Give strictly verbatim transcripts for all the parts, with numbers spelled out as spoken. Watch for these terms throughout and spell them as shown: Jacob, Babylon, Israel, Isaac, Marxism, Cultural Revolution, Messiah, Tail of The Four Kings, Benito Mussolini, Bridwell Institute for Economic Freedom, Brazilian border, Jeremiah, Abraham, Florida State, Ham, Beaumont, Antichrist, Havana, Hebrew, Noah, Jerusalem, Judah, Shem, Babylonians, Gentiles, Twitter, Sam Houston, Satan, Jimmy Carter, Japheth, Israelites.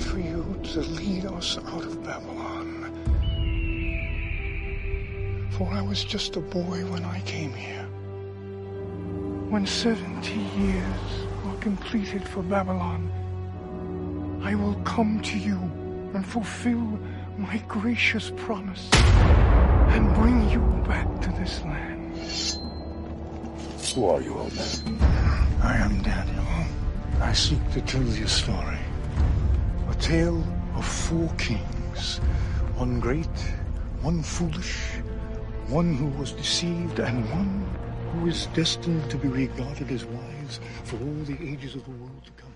for you to lead us out of Babylon. For I was just a boy when I came here. When seventy years are completed for Babylon, I will come to you and fulfill my gracious promise and bring you back to this land. Who are you, old man? I am Daniel. I seek to tell you a story. A tale of four kings. One great, one foolish, one who was deceived, and one who is destined to be regarded as wise for all the ages of the world to come.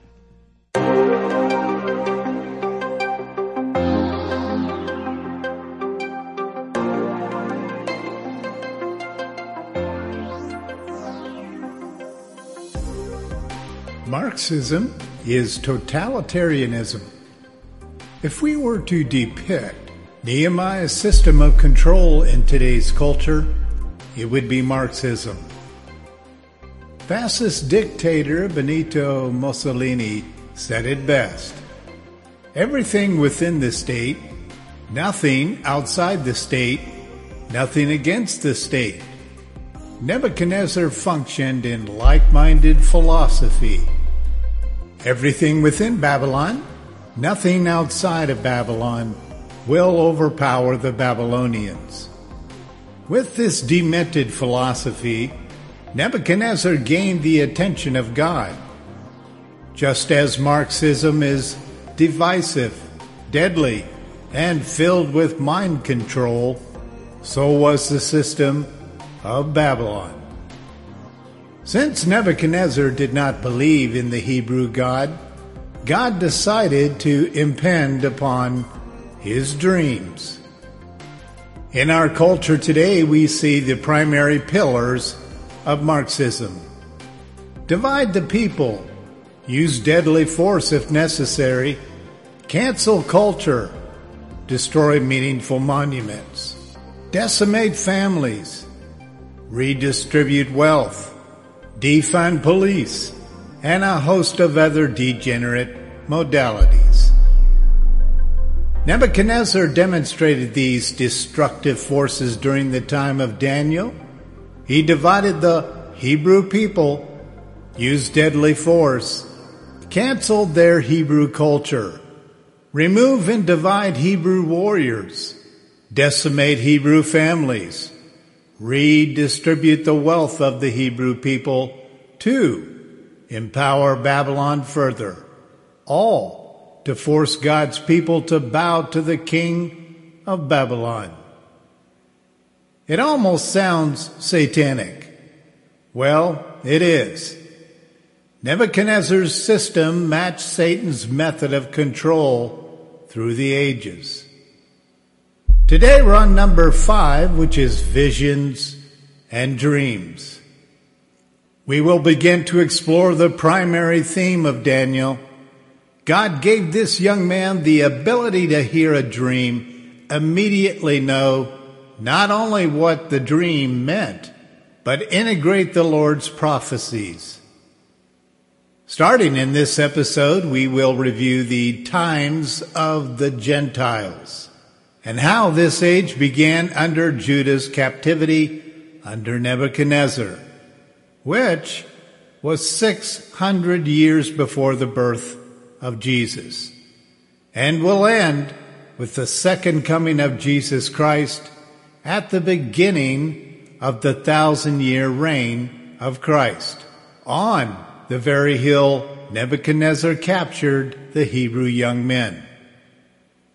Marxism is totalitarianism. If we were to depict Nehemiah's system of control in today's culture, it would be Marxism. Fascist dictator Benito Mussolini said it best. Everything within the state, nothing outside the state, nothing against the state. Nebuchadnezzar functioned in like-minded philosophy. Everything within Babylon, nothing outside of Babylon, will overpower the Babylonians. With this demented philosophy, Nebuchadnezzar gained the attention of God. Just as Marxism is divisive, deadly, and filled with mind control, so was the system of Babylon. Since Nebuchadnezzar did not believe in the Hebrew God, God decided to impend upon his dreams. In our culture today, we see the primary pillars of Marxism. Divide the people. Use deadly force if necessary. Cancel culture. Destroy meaningful monuments. Decimate families. Redistribute wealth. Defund police, and a host of other degenerate modalities. Nebuchadnezzar demonstrated these destructive forces during the time of Daniel. He divided the Hebrew people, used deadly force, canceled their Hebrew culture, remove and divide Hebrew warriors, decimate Hebrew families, redistribute the wealth of the Hebrew people to empower Babylon further, all to force God's people to bow to the king of Babylon. It almost sounds satanic. Well, it is. Nebuchadnezzar's system matched Satan's method of control through the ages. Today we're on number five, which is visions and dreams. We will begin to explore the primary theme of Daniel. God gave this young man the ability to hear a dream, immediately know not only what the dream meant, but integrate the Lord's prophecies. Starting in this episode, we will review the times of the Gentiles, and how this age began under Judah's captivity under Nebuchadnezzar, which was six hundred years before the birth of Jesus. And will end with the second coming of Jesus Christ at the beginning of the thousand-year reign of Christ, on the very hill Nebuchadnezzar captured the Hebrew young men.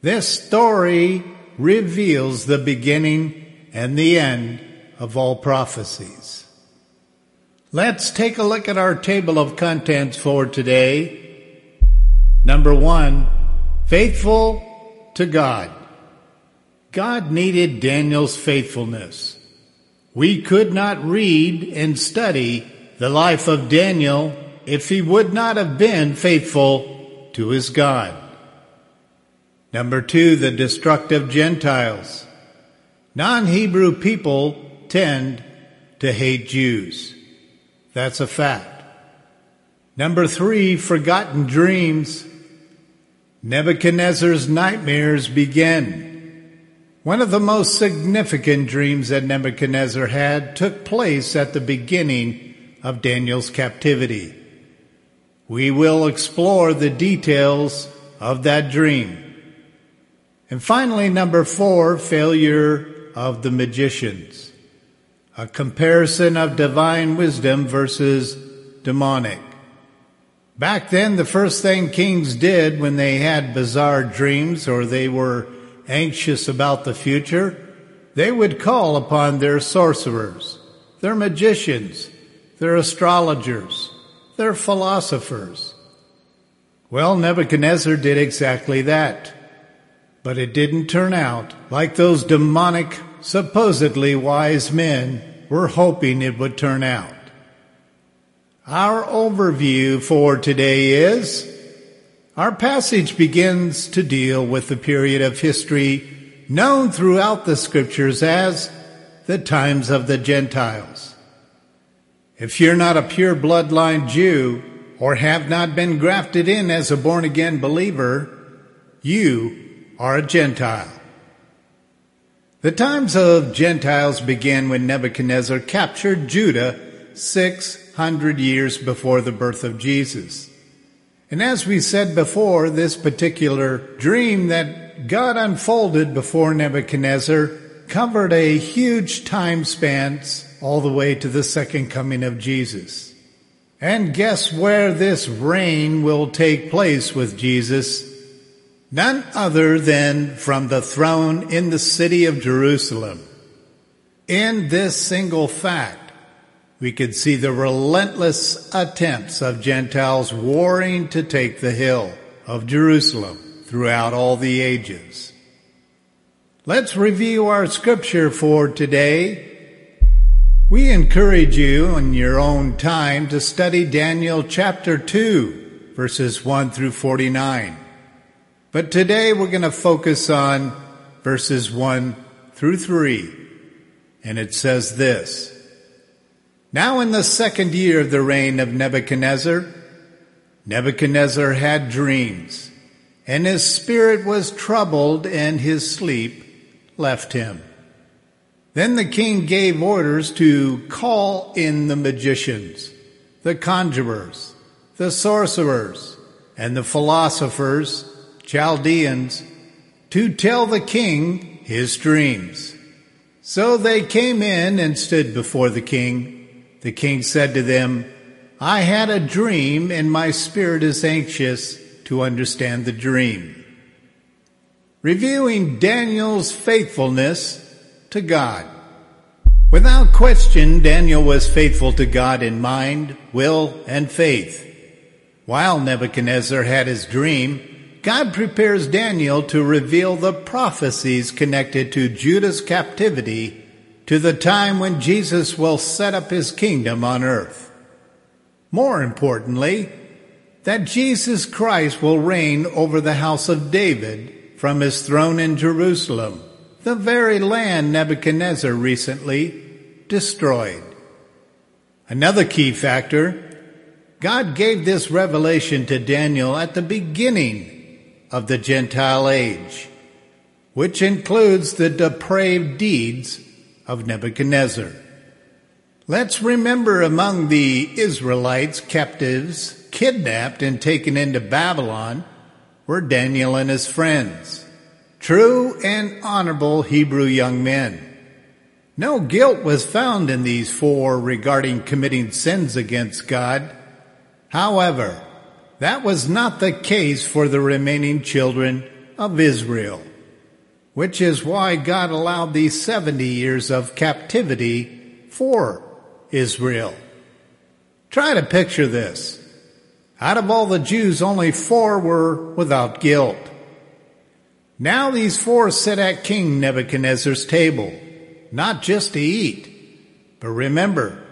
This story reveals the beginning and the end of all prophecies. Let's take a look at our table of contents for today. Number one, faithful to God. God needed Daniel's faithfulness. We could not read and study the life of Daniel if he would not have been faithful to his God. Number two, the destructive Gentiles. Non-Hebrew people tend to hate Jews. That's a fact. Number three, forgotten dreams. Nebuchadnezzar's nightmares begin. One of the most significant dreams that Nebuchadnezzar had took place at the beginning of Daniel's captivity. We will explore the details of that dream. And finally, number four, failure of the magicians. A comparison of divine wisdom versus demonic. Back then, the first thing kings did when they had bizarre dreams or they were anxious about the future, they would call upon their sorcerers, their magicians, their astrologers, their philosophers. Well, Nebuchadnezzar did exactly that. But it didn't turn out like those demonic, supposedly wise men were hoping it would turn out. Our overview for today is, our passage begins to deal with the period of history known throughout the Scriptures as the times of the Gentiles. If you're not a pure bloodline Jew or have not been grafted in as a born-again believer, you are a Gentile. The times of Gentiles began when Nebuchadnezzar captured Judah six hundred years before the birth of Jesus. And as we said before, this particular dream that God unfolded before Nebuchadnezzar covered a huge time span all the way to the second coming of Jesus. And guess where this reign will take place with Jesus? None other than from the throne in the city of Jerusalem. In this single fact, we could see the relentless attempts of Gentiles warring to take the hill of Jerusalem throughout all the ages. Let's review our scripture for today. We encourage you in your own time to study Daniel chapter two, verses one through forty-nine. But today we're going to focus on verses one through three. And it says this. Now in the second year of the reign of Nebuchadnezzar, Nebuchadnezzar had dreams, and his spirit was troubled, and his sleep left him. Then the king gave orders to call in the magicians, the conjurers, the sorcerers, and the philosophers, Chaldeans, to tell the king his dreams. So they came in and stood before the king. The king said to them, I had a dream, and my spirit is anxious to understand the dream. Reviewing Daniel's faithfulness to God. Without question, Daniel was faithful to God in mind, will, and faith. While Nebuchadnezzar had his dream, God prepares Daniel to reveal the prophecies connected to Judah's captivity to the time when Jesus will set up his kingdom on earth. More importantly, that Jesus Christ will reign over the house of David from his throne in Jerusalem, the very land Nebuchadnezzar recently destroyed. Another key factor, God gave this revelation to Daniel at the beginning of the Gentile age, which includes the depraved deeds of Nebuchadnezzar. Let's remember among the Israelites, captives, kidnapped and taken into Babylon, were Daniel and his friends, true and honorable Hebrew young men. No guilt was found in these four regarding committing sins against God. However, that was not the case for the remaining children of Israel, which is why God allowed these seventy years of captivity for Israel. Try to picture this. Out of all the Jews, only four were without guilt. Now these four sit at King Nebuchadnezzar's table, not just to eat, but remember,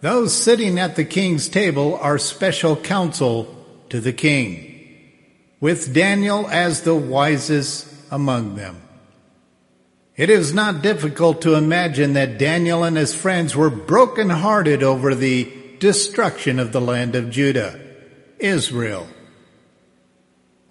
those sitting at the king's table are special counsel to the king, with Daniel as the wisest among them. It is not difficult to imagine that Daniel and his friends were brokenhearted over the destruction of the land of Judah, Israel.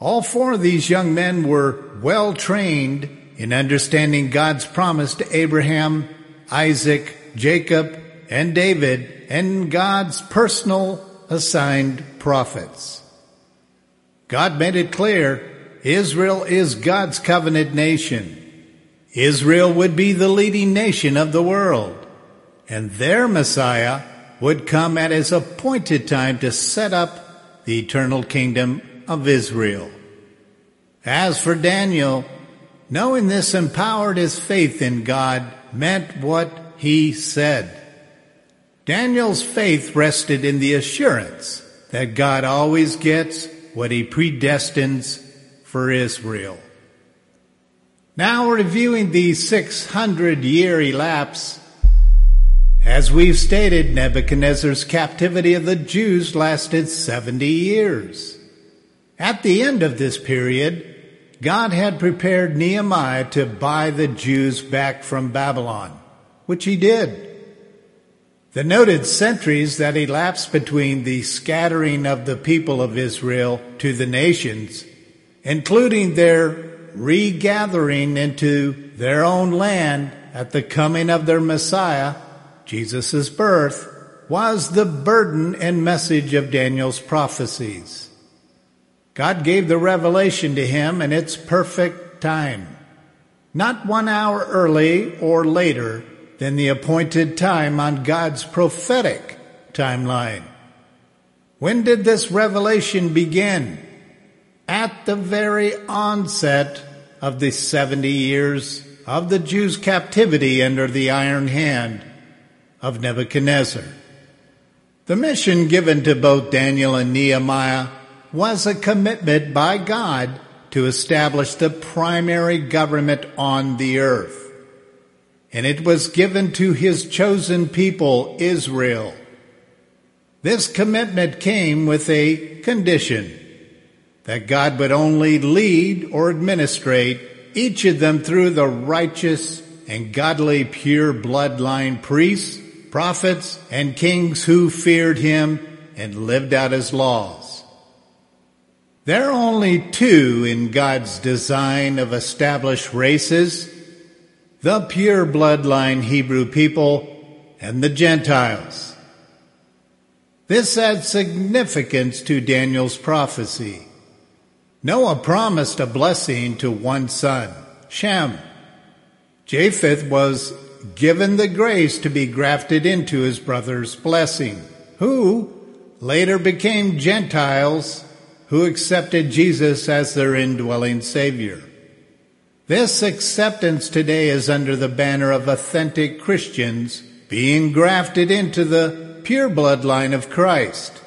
All four of these young men were well trained in understanding God's promise to Abraham, Isaac, Jacob, and David, and God's personal assigned prophets. God made it clear Israel is God's covenant nation. Israel would be the leading nation of the world, and their Messiah would come at his appointed time to set up the eternal kingdom of Israel. As for Daniel, knowing this empowered his faith in God, meant what he said. Daniel's faith rested in the assurance that God always gets what he predestines for Israel. Now, reviewing the six hundred year elapse, as we've stated, Nebuchadnezzar's captivity of the Jews lasted seventy years. At the end of this period, God had prepared Nehemiah to buy the Jews back from Babylon, which he did. The noted centuries that elapsed between the scattering of the people of Israel to the nations, including their regathering into their own land at the coming of their Messiah, Jesus' birth, was the burden and message of Daniel's prophecies. God gave the revelation to him in its perfect time, not one hour early or later than the appointed time on God's prophetic timeline. When did this revelation begin? At the very onset of the seventy years of the Jews' captivity under the iron hand of Nebuchadnezzar. The mission given to both Daniel and Nehemiah was a commitment by God to establish the primary government on the earth. And it was given to his chosen people, Israel. This commitment came with a condition that God would only lead or administrate each of them through the righteous and godly pure bloodline priests, prophets, and kings who feared him and lived out his laws. There are only two in God's design of established races: the pure bloodline Hebrew people and the Gentiles. This adds significance to Daniel's prophecy. Noah promised a blessing to one son, Shem. Japheth was given the grace to be grafted into his brother's blessing, who later became Gentiles who accepted Jesus as their indwelling Savior. This acceptance today is under the banner of authentic Christians being grafted into the pure bloodline of Christ.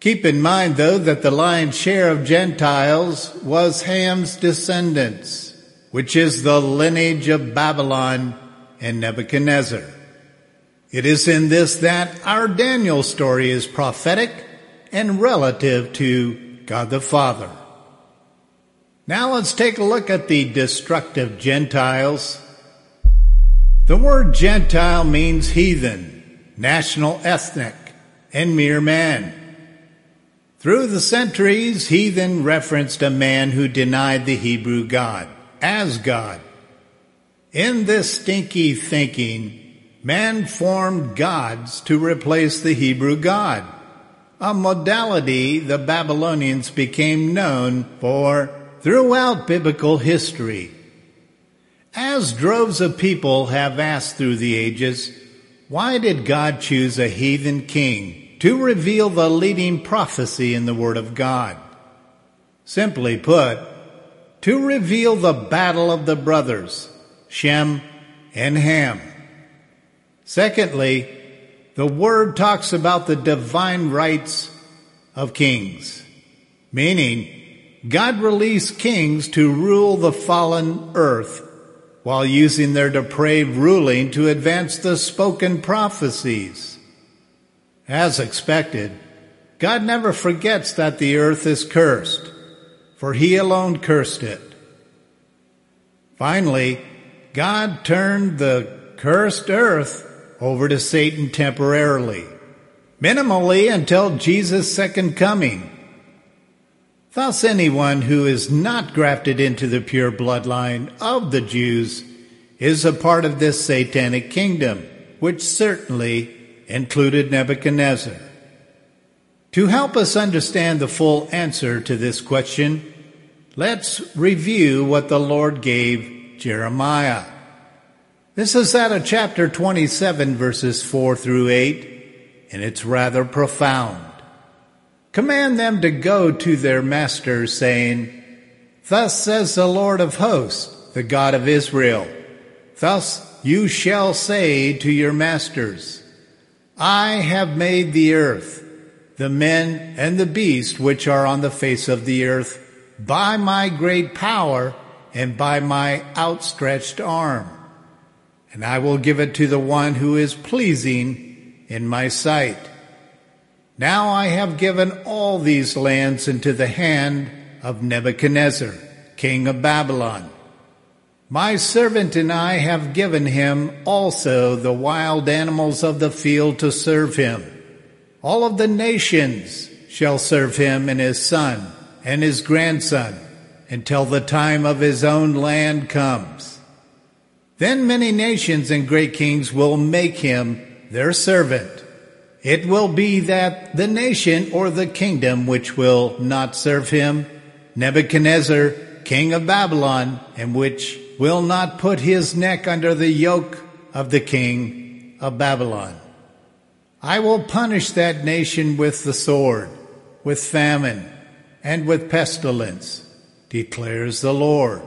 Keep in mind, though, that the lion's share of Gentiles was Ham's descendants, which is the lineage of Babylon and Nebuchadnezzar. It is in this that our Daniel story is prophetic and relative to God the Father. Now let's take a look at the destructive Gentiles. The word Gentile means heathen, national, ethnic, and mere man. Through the centuries, heathen referenced a man who denied the Hebrew God as God. In this stinky thinking, man formed gods to replace the Hebrew God, a modality the Babylonians became known for throughout biblical history. As droves of people have asked through the ages, why did God choose a heathen king to reveal the leading prophecy in the Word of God? Simply put, to reveal the battle of the brothers, Shem and Ham. Secondly, the Word talks about the divine rights of kings, meaning God released kings to rule the fallen earth while using their depraved ruling to advance the spoken prophecies. As expected, God never forgets that the earth is cursed, for he alone cursed it. Finally, God turned the cursed earth over to Satan temporarily, minimally until Jesus' second coming. Thus anyone who is not grafted into the pure bloodline of the Jews is a part of this satanic kingdom, which certainly included Nebuchadnezzar. To help us understand the full answer to this question, let's review what the Lord gave Jeremiah. This is out of chapter twenty-seven, verses four through eight, and it's rather profound. Command them to go to their master, saying, Thus says the Lord of hosts, the God of Israel, Thus you shall say to your masters, I have made the earth, the men and the beast which are on the face of the earth, by my great power and by my outstretched arm. And I will give it to the one who is pleasing in my sight. Now I have given all these lands into the hand of Nebuchadnezzar, king of Babylon. My servant and I have given him also the wild animals of the field to serve him. All of the nations shall serve him and his son and his grandson until the time of his own land comes. Then many nations and great kings will make him their servant. It will be that the nation or the kingdom which will not serve him, Nebuchadnezzar, king of Babylon, and which will not put his neck under the yoke of the king of Babylon. I will punish that nation with the sword, with famine, and with pestilence, declares the Lord,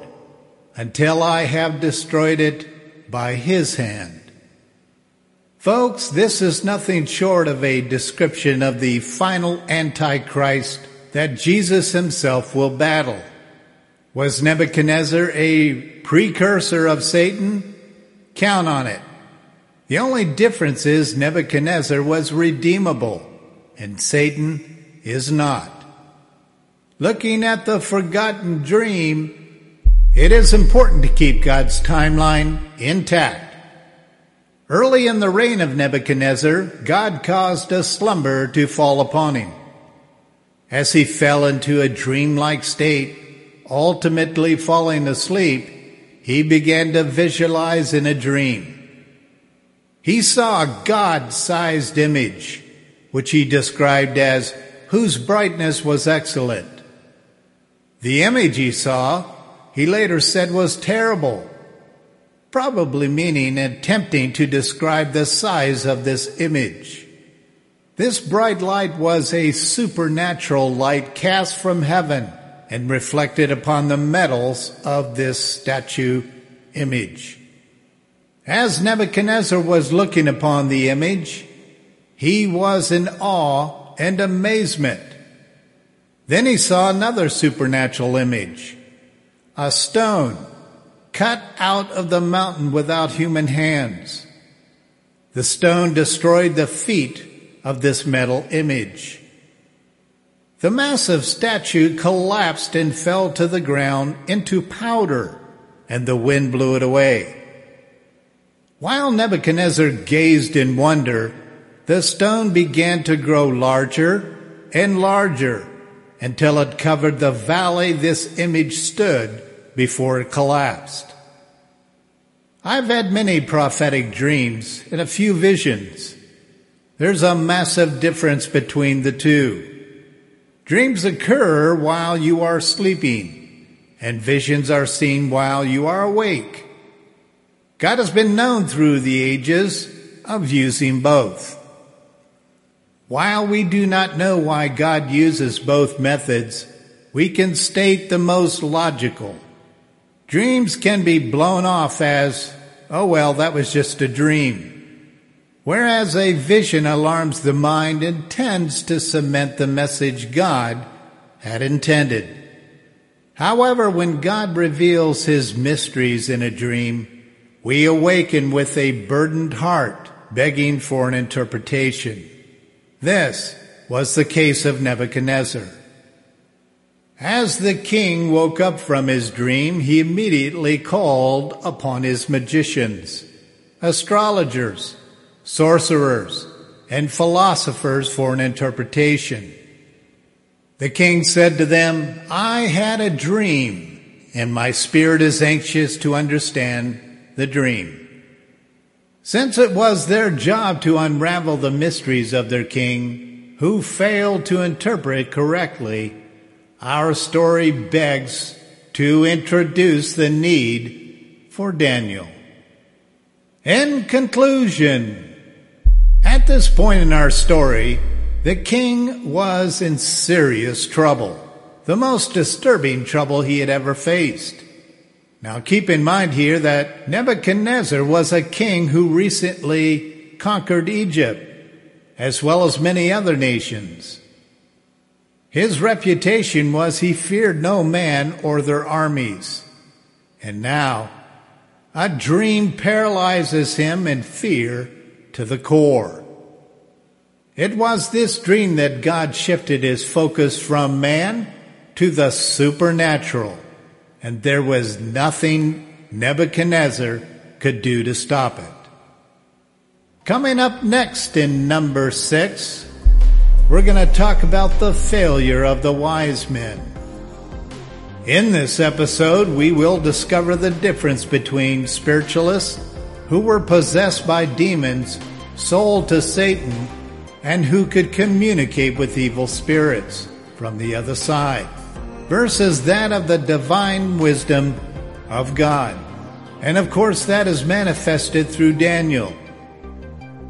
until I have destroyed it by his hand. Folks, this is nothing short of a description of the final Antichrist that Jesus himself will battle. Was Nebuchadnezzar a precursor of Satan? Count on it. The only difference is Nebuchadnezzar was redeemable, and Satan is not. Looking at the forgotten dream, it is important to keep God's timeline intact. Early in the reign of Nebuchadnezzar, God caused a slumber to fall upon him. As he fell into a dreamlike state, ultimately falling asleep, he began to visualize in a dream. He saw a God-sized image, which he described as whose brightness was excellent. The image he saw, he later said, was terrible, probably meaning and attempting to describe the size of this image. This bright light was a supernatural light cast from heaven and reflected upon the metals of this statue image. As Nebuchadnezzar was looking upon the image, he was in awe and amazement. Then he saw another supernatural image, a stone cut out of the mountain without human hands. The stone destroyed the feet of this metal image. The massive statue collapsed and fell to the ground into powder, and the wind blew it away. While Nebuchadnezzar gazed in wonder, the stone began to grow larger and larger until it covered the valley this image stood before it collapsed. I've had many prophetic dreams and a few visions. There's a massive difference between the two. Dreams occur while you are sleeping, and visions are seen while you are awake. God has been known through the ages of using both. While we do not know why God uses both methods, we can state the most logical. Dreams can be blown off as, oh well, that was just a dream. Whereas a vision alarms the mind and tends to cement the message God had intended. However, when God reveals his mysteries in a dream, we awaken with a burdened heart, begging for an interpretation. This was the case of Nebuchadnezzar. As the king woke up from his dream, he immediately called upon his magicians, astrologers, sorcerers, and philosophers for an interpretation. The king said to them, I had a dream, and my spirit is anxious to understand the dream. Since it was their job to unravel the mysteries of their king, who failed to interpret correctly, our story begs to introduce the need for Daniel. In conclusion, at this point in our story, the king was in serious trouble, the most disturbing trouble he had ever faced. Now keep in mind here that Nebuchadnezzar was a king who recently conquered Egypt, as well as many other nations. His reputation was he feared no man or their armies. And now, a dream paralyzes him in fear to the core. It was this dream that God shifted his focus from man to the supernatural, and there was nothing Nebuchadnezzar could do to stop it. Coming up next in number six, we're going to talk about the failure of the wise men. In this episode, we will discover the difference between spiritualists who were possessed by demons, sold to Satan, and who could communicate with evil spirits from the other side, versus that of the divine wisdom of God. And of course, that is manifested through Daniel.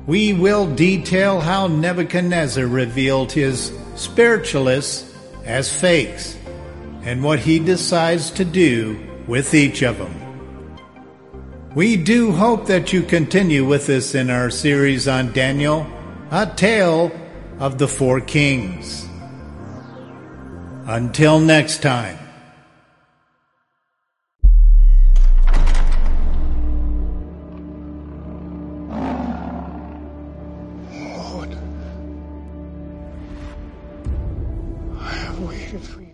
We will detail how Nebuchadnezzar revealed his spiritualists as fakes, and what he decides to do with each of them. We do hope that you continue with us in our series on Daniel, a tale of the four kings. Until next time. Lord, I am waiting for you.